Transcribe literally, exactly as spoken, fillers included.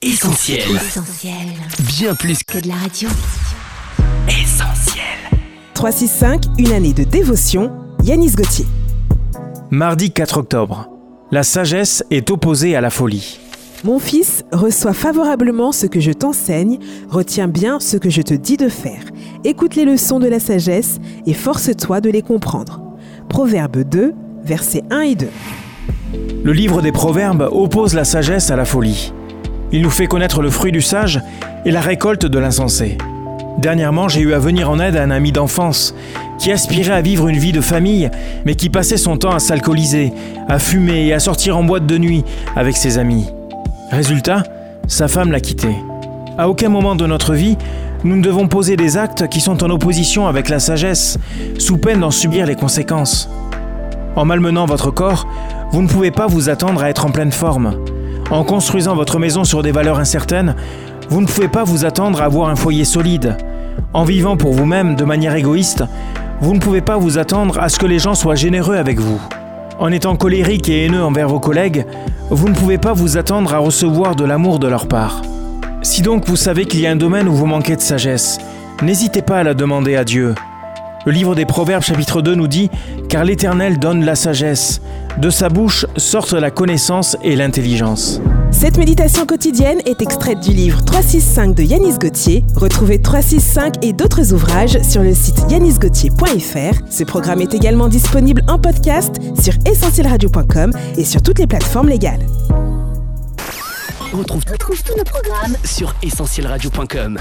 Essentiel. Essentiel. Bien plus que de la radio. Essentiel. trois cent soixante-cinq, une année de dévotion. Yannis Gautier. Mardi quatre octobre. La sagesse est opposée à la folie. Mon fils, reçois favorablement ce que je t'enseigne, retiens bien ce que je te dis de faire. Écoute les leçons de la sagesse et force-toi de les comprendre. Proverbes deux, versets un et deux. Le livre des Proverbes oppose la sagesse à la folie. Il nous fait connaître le fruit du sage et la récolte de l'insensé. Dernièrement, j'ai eu à venir en aide à un ami d'enfance qui aspirait à vivre une vie de famille, mais qui passait son temps à s'alcooliser, à fumer et à sortir en boîte de nuit avec ses amis. Résultat, sa femme l'a quitté. À aucun moment de notre vie, nous ne devons poser des actes qui sont en opposition avec la sagesse, sous peine d'en subir les conséquences. En malmenant votre corps, vous ne pouvez pas vous attendre à être en pleine forme. En construisant votre maison sur des valeurs incertaines, vous ne pouvez pas vous attendre à avoir un foyer solide. En vivant pour vous-même de manière égoïste, vous ne pouvez pas vous attendre à ce que les gens soient généreux avec vous. En étant colérique et haineux envers vos collègues, vous ne pouvez pas vous attendre à recevoir de l'amour de leur part. Si donc vous savez qu'il y a un domaine où vous manquez de sagesse, n'hésitez pas à la demander à Dieu. Le livre des Proverbes chapitre deux nous dit « Car l'Éternel donne la sagesse, de sa bouche sortent la connaissance et l'intelligence. » Cette méditation quotidienne est extraite du livre trois cent soixante-cinq de Yannis Gautier. Retrouvez trois cent soixante-cinq et d'autres ouvrages sur le site yannis gautier point f r. Ce programme est également disponible en podcast sur essentiel radio point com et sur toutes les plateformes légales. On retrouve tous nos programmes sur essentiel radio point com.